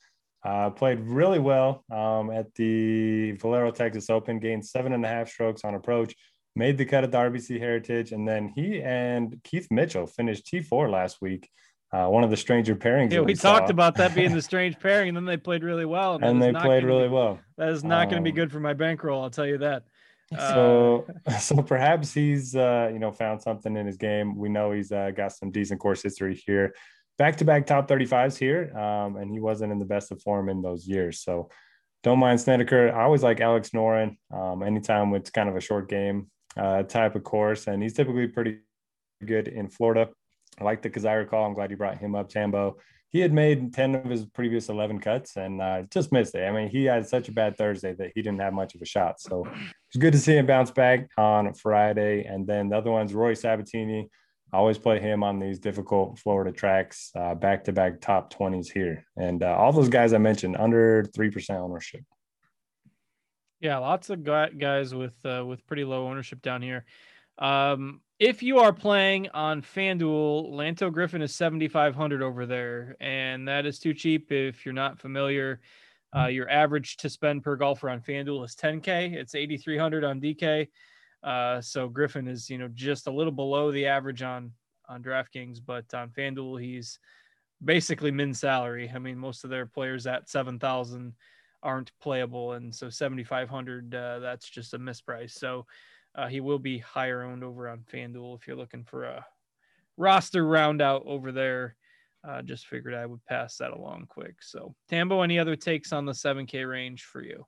Played really well at the Valero Texas Open, gained 7.5 strokes on approach, made the cut at the RBC Heritage, and then he and Keith Mitchell finished T4 last week. One of the stranger pairings. Yeah, we talked about that being the strange pairing, and then they played really well. And they played really well. That is not going to be good for my bankroll, I'll tell you that. So perhaps he's found something in his game. We know he's got some decent course history here. Back-to-back top 35s here, and he wasn't in the best of form in those years. So don't mind Snedeker. I always like Alex Noren. Anytime it's kind of a short game, type of course, and he's typically pretty good in Florida. I like the Kazire call. I'm glad you brought him up, Tambo. He had made 10 of his previous 11 cuts and just missed it. I mean, he had such a bad Thursday that he didn't have much of a shot. So it's good to see him bounce back on Friday. And then the other one's Roy Sabatini. I always play him on these difficult Florida tracks, back-to-back top 20s here. And all those guys I mentioned, under 3% ownership. Yeah, lots of guys with pretty low ownership down here. If you are playing on FanDuel, Lanto Griffin is 7,500 over there, and that is too cheap. If you're not familiar, your average to spend per golfer on FanDuel is 10K. It's 8,300 on DK. So Griffin is, you know, just a little below the average on DraftKings, but on FanDuel, he's basically min salary. I mean, most of their players at 7,000 aren't playable. And so 7,500, that's just a misprice. So, he will be higher owned over on FanDuel if you're looking for a roster round out over there. Just figured I would pass that along quick. So, Tambo, any other takes on the 7K range for you?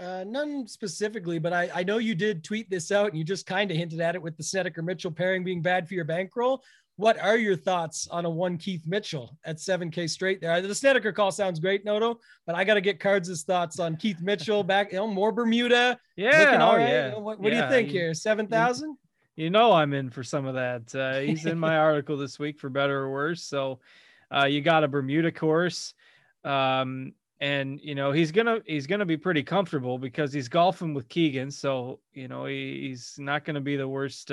None specifically, but I know you did tweet this out and you just kind of hinted at it with the Snedeker-Mitchell pairing being bad for your bankroll. What are your thoughts on a one Keith Mitchell at 7K straight there? The Snedeker call sounds great, Noto, but I got to get Cards' thoughts on Keith Mitchell back, you know, more Bermuda. Yeah. Oh, right. Yeah. You know, what do you think here? 7,000? You know, I'm in for some of that. He's in my article this week for better or worse. So you got a Bermuda course. And, you know, he's going to be pretty comfortable because he's golfing with Keegan. So, you know, he's not going to be the worst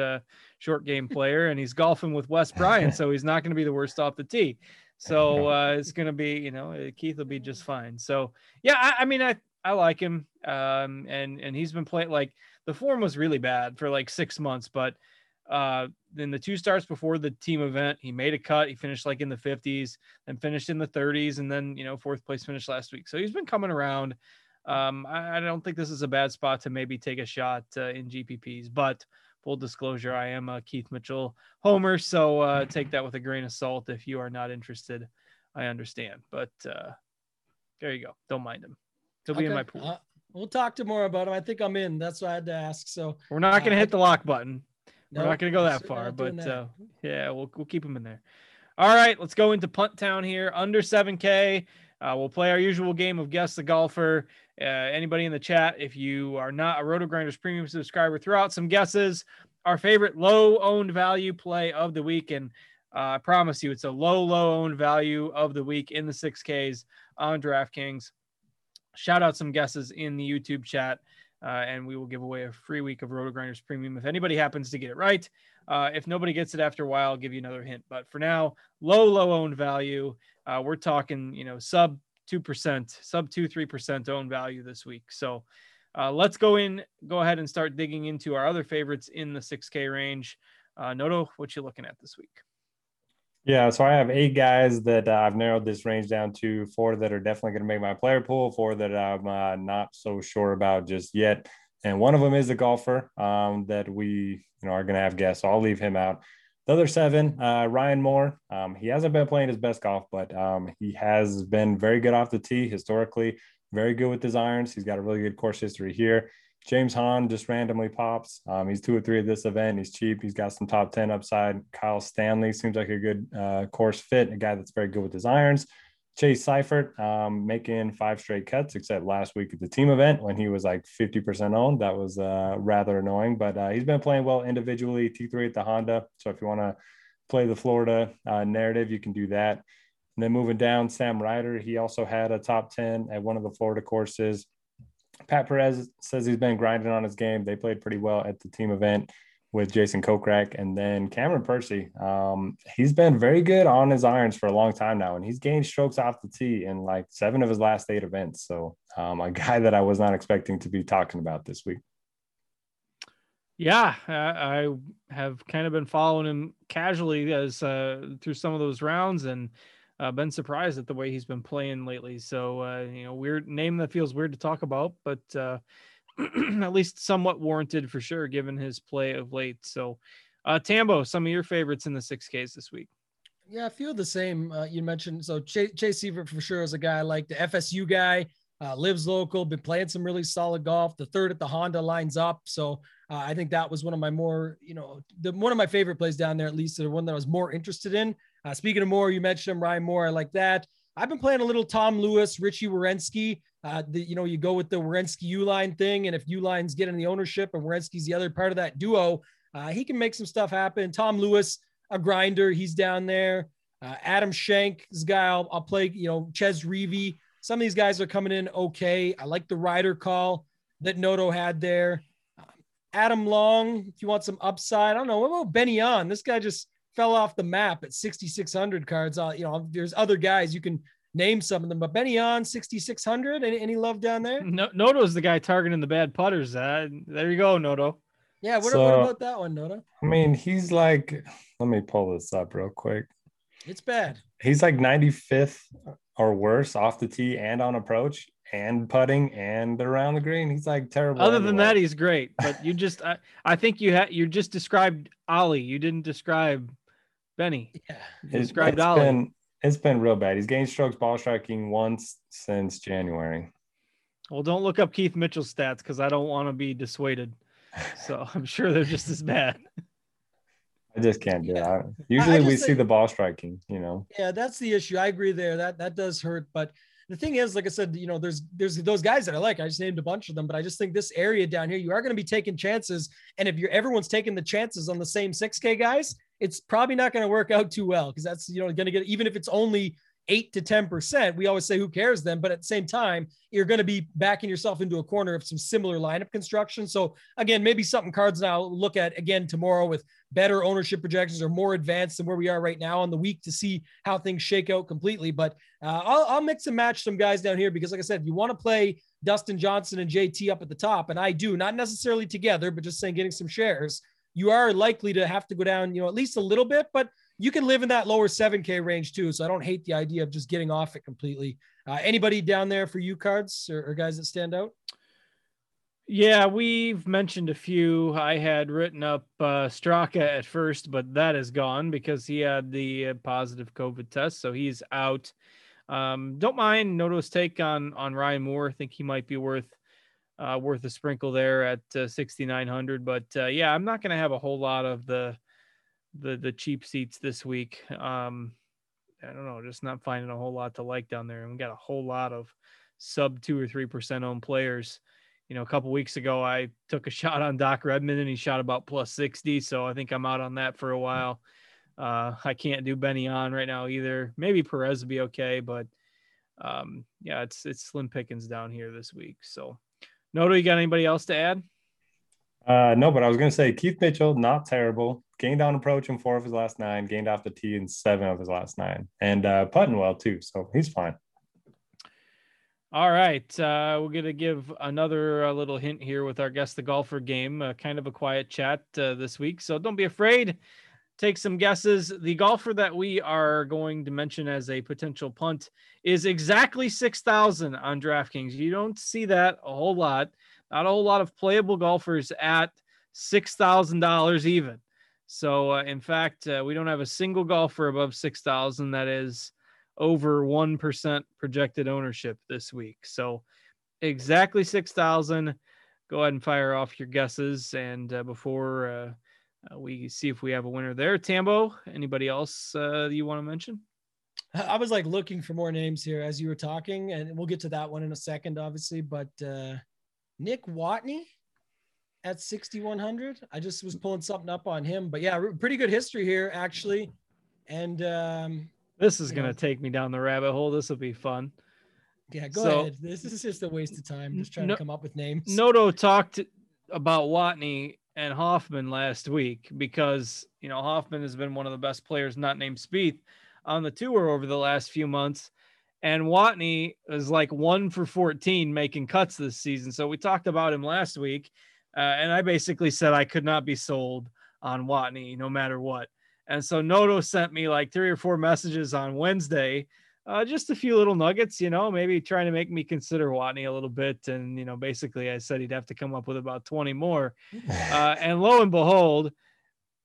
short game player, and he's golfing with Wes Bryant. So he's not going to be the worst off the tee. So it's going to be, you know, Keith will be just fine. So, yeah, I mean, I like him. And he's been playing, like, the form was really bad for like 6 months, but then the two starts before the team event, he made a cut. He finished like in the 50s and finished in the 30s. And then, you know, fourth place finish last week. So he's been coming around. I don't think this is a bad spot to maybe take a shot in GPPs, but full disclosure, I am a Keith Mitchell homer. So take that with a grain of salt. If you are not interested, I understand, but there you go. Don't mind him. He'll be in my pool. We'll talk tomorrow about him. I think I'm in. That's what I had to ask. So we're not going to hit the lock button. We're not going to go that far, but yeah, we'll keep him in there. All right, let's go into punt town here. Under 7K, we'll play our usual game of Guess the Golfer. Anybody in the chat, if you are not a RotoGrinders premium subscriber, throw out some guesses. Our favorite low-owned value play of the week, and I promise you it's a low-owned value of the week in the 6Ks on DraftKings. Shout out some guesses in the YouTube chat. And we will give away a free week of RotoGrinders Premium if anybody happens to get it right. If nobody gets it after a while, I'll give you another hint. But for now, low owned value. We're talking, you know, sub 2%, sub 2-3% owned value this week. So let's go ahead and start digging into our other favorites in the 6K range. Noto, what you looking at this week? Yeah, so I have 8 guys that I've narrowed this range down to, 4 that are definitely going to make my player pool, 4 that I'm not so sure about just yet. And one of them is a golfer that we, you know, are going to have guests. So I'll leave him out. The other 7, Ryan Moore. He hasn't been playing his best golf, but he has been very good off the tee historically, very good with his irons. He's got a really good course history here. James Hahn just randomly pops. He's 2 or 3 at this event. He's cheap. He's got some top 10 upside. Kyle Stanley seems like a good course fit, a guy that's very good with his irons. Chase Seifert making 5 straight cuts, except last week at the team event when he was like 50% owned. That was rather annoying, but he's been playing well individually. T3 at the Honda. So if you want to play the Florida narrative, you can do that. And then moving down, Sam Ryder. He also had a top 10 at one of the Florida courses. Pat Perez says he's been grinding on his game. They played pretty well at the team event with Jason Kokrak. And then Cameron Percy, he's been very good on his irons for a long time now, and he's gained strokes off the tee in like 7 of his last 8 events. So a guy that I was not expecting to be talking about this week. Yeah, I have kind of been following him casually as through some of those rounds, and been surprised at the way he's been playing lately. So, you know, weird name that feels weird to talk about, but at least somewhat warranted for sure, given his play of late. So, Tambo, some of your favorites in the 6Ks this week. Yeah, I feel the same. You mentioned, so Chase Seifert for sure is a guy I like. The FSU guy, lives local, been playing some really solid golf. The third at the Honda lines up. So I think that was one of my more, one of my favorite plays down there, at least the one that I was more interested in. Speaking of Moore, you mentioned him, Ryan Moore. I like that. I've been playing a little Tom Lewis, Richie Wierenski. You go with the Wierenski Uline thing. And if Uline's getting the ownership and Wierenski's the other part of that duo, he can make some stuff happen. Tom Lewis, a grinder, he's down there. Adam Schenk, this guy I'll play, Ches Reavy. Some of these guys are coming in okay. I like the rider call that Noto had there. Adam Long, if you want some upside. I don't know. What about Benny On? This guy just fell off the map at 6,600 cards. There's other guys you can name some of them, but Benny On 6,600. Any love down there? No, Noto's the guy targeting the bad putters. There you go, Noto. Yeah, what about that one, Noto? I mean, he's like, let me pull this up real quick. It's bad. He's like 95th or worse off the tee and on approach and putting and around the green. He's like terrible. Other than that, he's great. But you just, I think you just described Ollie. You didn't describe Benny. Yeah, you described Ollie. It's been real bad. He's gained strokes ball striking once since January. Well, don't look up Keith Mitchell's stats because I don't want to be dissuaded. So I'm sure they're just as bad. I just can't do that. Usually we see the ball striking, Yeah, that's the issue. I agree there. That does hurt. But the thing is, like I said, there's those guys that I like. I just named a bunch of them, but I just think this area down here, you are going to be taking chances. And if everyone's taking the chances on the same 6K guys, it's probably not going to work out too well because that's, going to get, even if it's only 8 to 10%, we always say who cares then, but at the same time, you're going to be backing yourself into a corner of some similar lineup construction. So again, maybe something cards now look at again tomorrow with better ownership projections or more advanced than where we are right now on the week to see how things shake out completely. But I'll mix and match some guys down here because like I said, if you want to play Dustin Johnson and JT up at the top, and I do, not necessarily together, but just saying getting some shares, you are likely to have to go down, at least a little bit, but you can live in that lower 7K range too. So I don't hate the idea of just getting off it completely. Anybody down there for you cards or guys that stand out? Yeah, we've mentioned a few. I had written up Straka at first, but that is gone because he had the positive COVID test. So he's out. Don't mind Noto's take on Ryan Moore. I think he might be worth a sprinkle there at 6,900. But yeah, I'm not going to have a whole lot of the cheap seats this week. I don't know, just not finding a whole lot to like down there. And we got a whole lot of sub 2 or 3% owned players. A couple weeks ago, I took a shot on Doc Redmond and he shot about +60. So I think I'm out on that for a while. I can't do Benny On right now either. Maybe Perez would be okay, but yeah, it's slim pickings down here this week. So Noto, you got anybody else to add? No, but I was going to say Keith Mitchell, not terrible. Gained on approach in 4 of his last 9, gained off the tee in 7 of his last 9, and putting well too, so he's fine. All right, we're going to give another little hint here with our Guess the Golfer game, kind of a quiet chat this week, so don't be afraid. Take some guesses. The golfer that we are going to mention as a potential punt is exactly 6,000 on DraftKings. You don't see that a whole lot. Not a whole lot of playable golfers at $6,000 even. So, in fact, we don't have a single golfer above 6,000 that is over 1% projected ownership this week. So, exactly 6,000. Go ahead and fire off your guesses. And before we see if we have a winner there, Tambo, anybody else you want to mention? I was like looking for more names here as you were talking, and we'll get to that one in a second, obviously. But Nick Watney at 6,100. I just was pulling something up on him, but yeah, pretty good history here actually. And this is going to take me down the rabbit hole. This will be fun. Yeah, go ahead. This is just a waste of time. Just trying to come up with names. Noto talked about Watney and Hoffman last week because, Hoffman has been one of the best players, not named Spieth, on the tour over the last few months. And Watney is like 1 for 14 making cuts this season. So we talked about him last week. And I basically said I could not be sold on Watney no matter what. And so Noto sent me like 3 or 4 messages on Wednesday, just a few little nuggets, maybe trying to make me consider Watney a little bit. And, basically I said he'd have to come up with about 20 more. And lo and behold,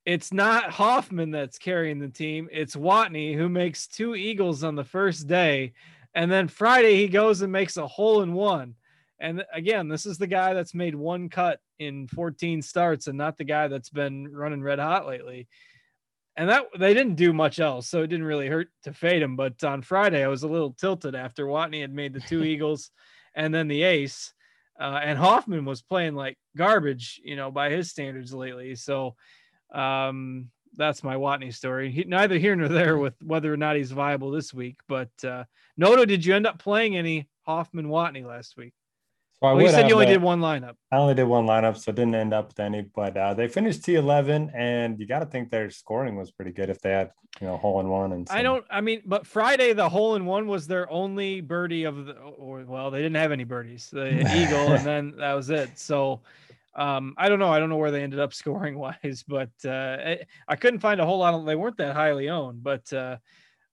it's not Hoffman that's carrying the team. It's Watney, who makes 2 eagles on the first day. And then Friday he goes and makes a hole in one. And again, this is the guy that's made one cut in 14 starts and not the guy that's been running red hot lately. And that they didn't do much else, so it didn't really hurt to fade him. But on Friday, I was a little tilted after Watney had made the two eagles and then the ace. And Hoffman was playing like garbage, you know, by his standards lately. So that's my Watney story. Neither here nor there with whether or not he's viable this week. But Noto, did you end up playing any Hoffman-Watney last week? So well, you said you only did one lineup. I only did one lineup, so didn't end up with any. But they finished T11, and you got to think their scoring was pretty good if they had, you know, hole in one. And some. But Friday the hole in one was their only birdie of the. Well, they didn't have any birdies. The eagle, and then that was it. So I don't know. I don't know where they ended up scoring wise, but I couldn't find a whole lot. They weren't that highly owned, but.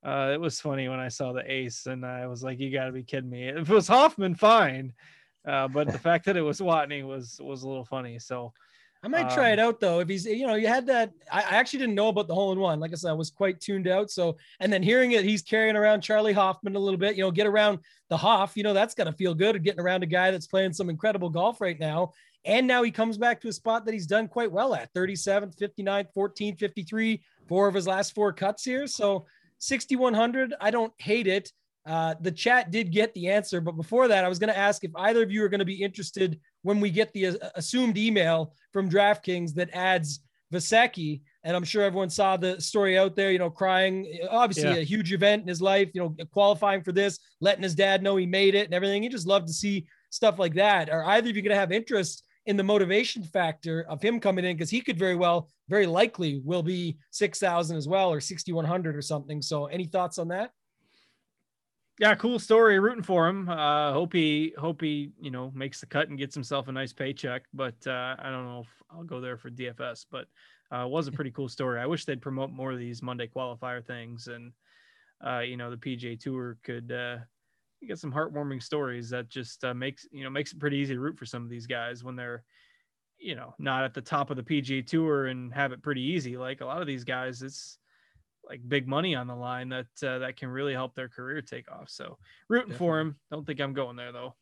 It was funny when I saw the ace, and I was like, "You got to be kidding me!" If it was Hoffman, fine. But the fact that it was Watney was a little funny. So I might try it out though. If he's, you know, you had that, I actually didn't know about the hole in one. Like I said, I was quite tuned out. So, and then hearing it, he's carrying around Charlie Hoffman a little bit, you know, get around the Hoff, you know, that's got to feel good getting around a guy that's playing some incredible golf right now. And now he comes back to a spot that he's done quite well at 37th, 59th, 14th, 53, four of his last four cuts here. So 6,100. I don't hate it. The chat did get the answer, but before that, I was going to ask if either of you are going to be interested when we get the assumed email from DraftKings that adds Vasecki. And I'm sure everyone saw the story out there, you know, crying, obviously a huge event in his life, you know, qualifying for this, letting his dad know he made it and everything. You just love to see stuff like that. Are either of you going to have interest in the motivation factor of him coming in? Cause he could very likely will be 6,000 as well, or 6,100 or something. So any thoughts on that? Yeah, cool story. Rooting for him. Hope he, you know, makes the cut and gets himself a nice paycheck. But I don't know if I'll go there for DFS. But it was a pretty cool story. I wish they'd promote more of these Monday qualifier things, and you know, the PGA Tour could get some heartwarming stories that just makes it pretty easy to root for some of these guys when they're, you know, not at the top of the PGA Tour and have it pretty easy. Like a lot of these guys, it's like big money on the line that can really help their career take off. So rooting for him. Don't think I'm going there though.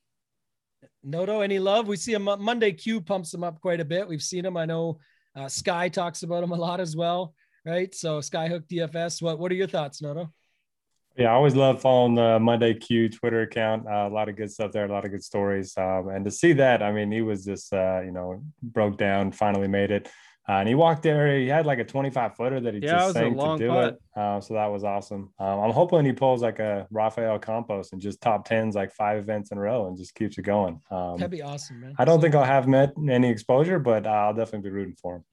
Noto, any love? We see him Monday Q pumps him up quite a bit. We've seen him. I know Sky talks about him a lot as well. Right. So Skyhook DFS. What are your thoughts, Noto? Yeah. I always love following the Monday Q Twitter account. A lot of good stuff there, a lot of good stories. And to see that, I mean, he was just, broke down, finally made it. And he walked there. He had like a 25 footer that he just sank to do putt. It. So that was awesome. I'm hoping he pulls like a Rafael Campos and just top tens, like 5 events in a row and just keeps it going. That'd be awesome, man. I don't think I'll have any exposure, but I'll definitely be rooting for him.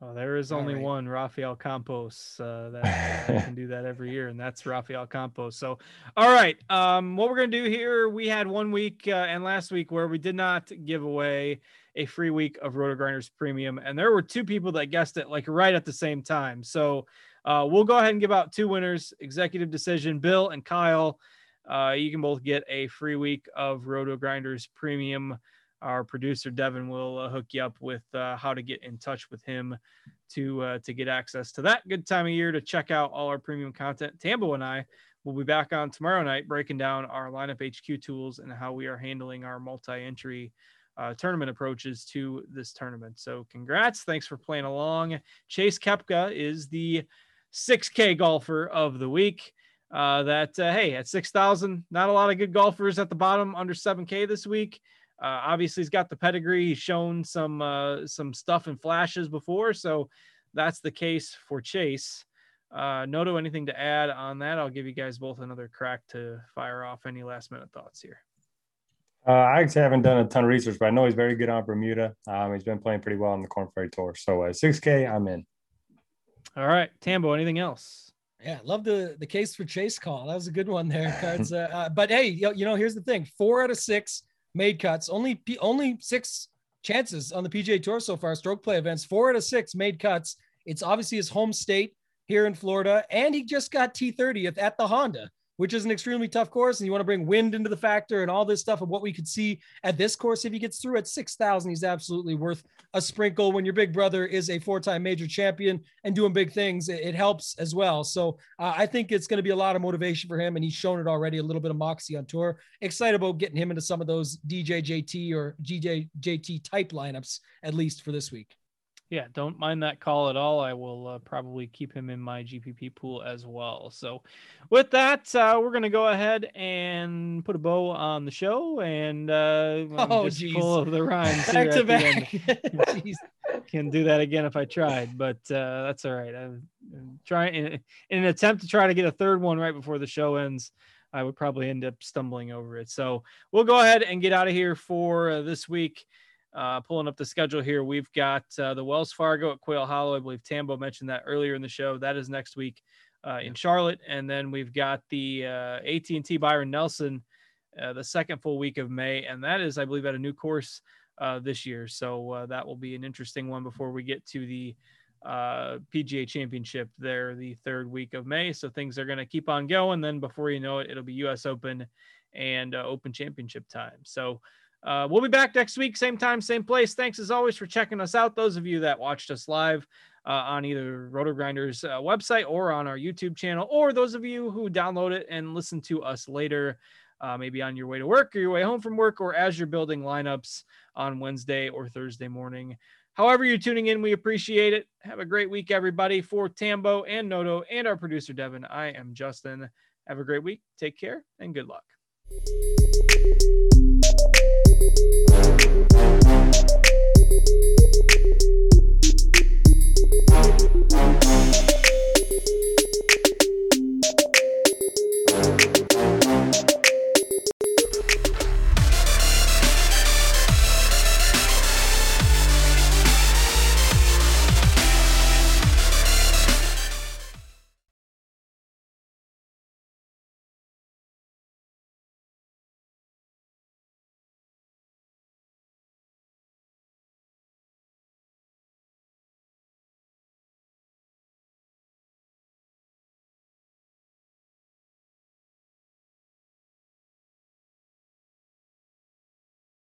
Oh, there is only one Rafael Campos that can do that every year. And that's Rafael Campos. So, all right. What we're going to do here, we had one week and last week where we did not give away a free week of RotoGrinders Premium. And there were 2 people that guessed it like right at the same time. So we'll go ahead and give out 2 winners, Executive Decision, Bill and Kyle. You can both get a free week of RotoGrinders Premium. Our producer, Devin, will hook you up with how to get in touch with him to get access to that. Good time of year to check out all our premium content. Tambo and I will be back on tomorrow night breaking down our lineup HQ tools and how we are handling our multi-entry tournament approaches to this tournament. So congrats. Thanks for playing along. Chase Koepka is the 6K golfer of the week. At 6,000, not a lot of good golfers at the bottom under 7K this week. Obviously he's got the pedigree. He's shown some stuff and flashes before. So that's the case for Chase. Noto, anything to add on that? I'll give you guys both another crack to fire off any last minute thoughts here. I actually haven't done a ton of research, but I know he's very good on Bermuda. He's been playing pretty well on the Corn Ferry Tour. So 6K, I'm in. All right, Tambo, anything else? Yeah, love the case for Chase call. That was a good one there. Cards, but hey, you know, here's the thing: 4 out of 6 made cuts. Only 6 chances on the PGA Tour so far. Stroke play events. 4 out of 6 made cuts. It's obviously his home state here in Florida, and he just got T30th at the Honda. which is an extremely tough course, and you want to bring wind into the factor and all this stuff of what we could see at this course. If he gets through at 6,000, he's absolutely worth a sprinkle. When your big brother is a four-time major champion and doing big things, it helps as well. So I think it's going to be a lot of motivation for him, and he's shown it already, a little bit of moxie on tour. Excited about getting him into some of those DJJT or GJJT type lineups, at least for this week. Yeah, don't mind that call at all. I will probably keep him in my GPP pool as well. So with that, we're going to go ahead and put a bow on the show. And I'm just full of the rhymes. Back to back. Can do that again if I tried, but that's all right. I'm trying in an attempt to try to get a third one right before the show ends. I would probably end up stumbling over it. So we'll go ahead and get out of here for this week. Pulling up the schedule here, we've got the Wells Fargo at Quail Hollow. I believe Tambo mentioned that earlier in the show. That is next week in Charlotte. And then we've got the AT&T Byron Nelson the second full week of May. And that is, I believe, at a new course this year. So that will be an interesting one before we get to the PGA Championship there the third week of May. So things are going to keep on going. Then before you know it, it'll be U.S. Open and Open Championship time. So we'll be back next week, same time, same place. Thanks as always for checking us out. Those of you that watched us live on either RotoGrinders website or on our YouTube channel, or those of you who download it and listen to us later, maybe on your way to work or your way home from work, or as you're building lineups on Wednesday or Thursday morning. However you're tuning in, we appreciate it. Have a great week, everybody. For Tambo and Noto and our producer, Devin, I am Justin. Have a great week. Take care and good luck. We'll be right back.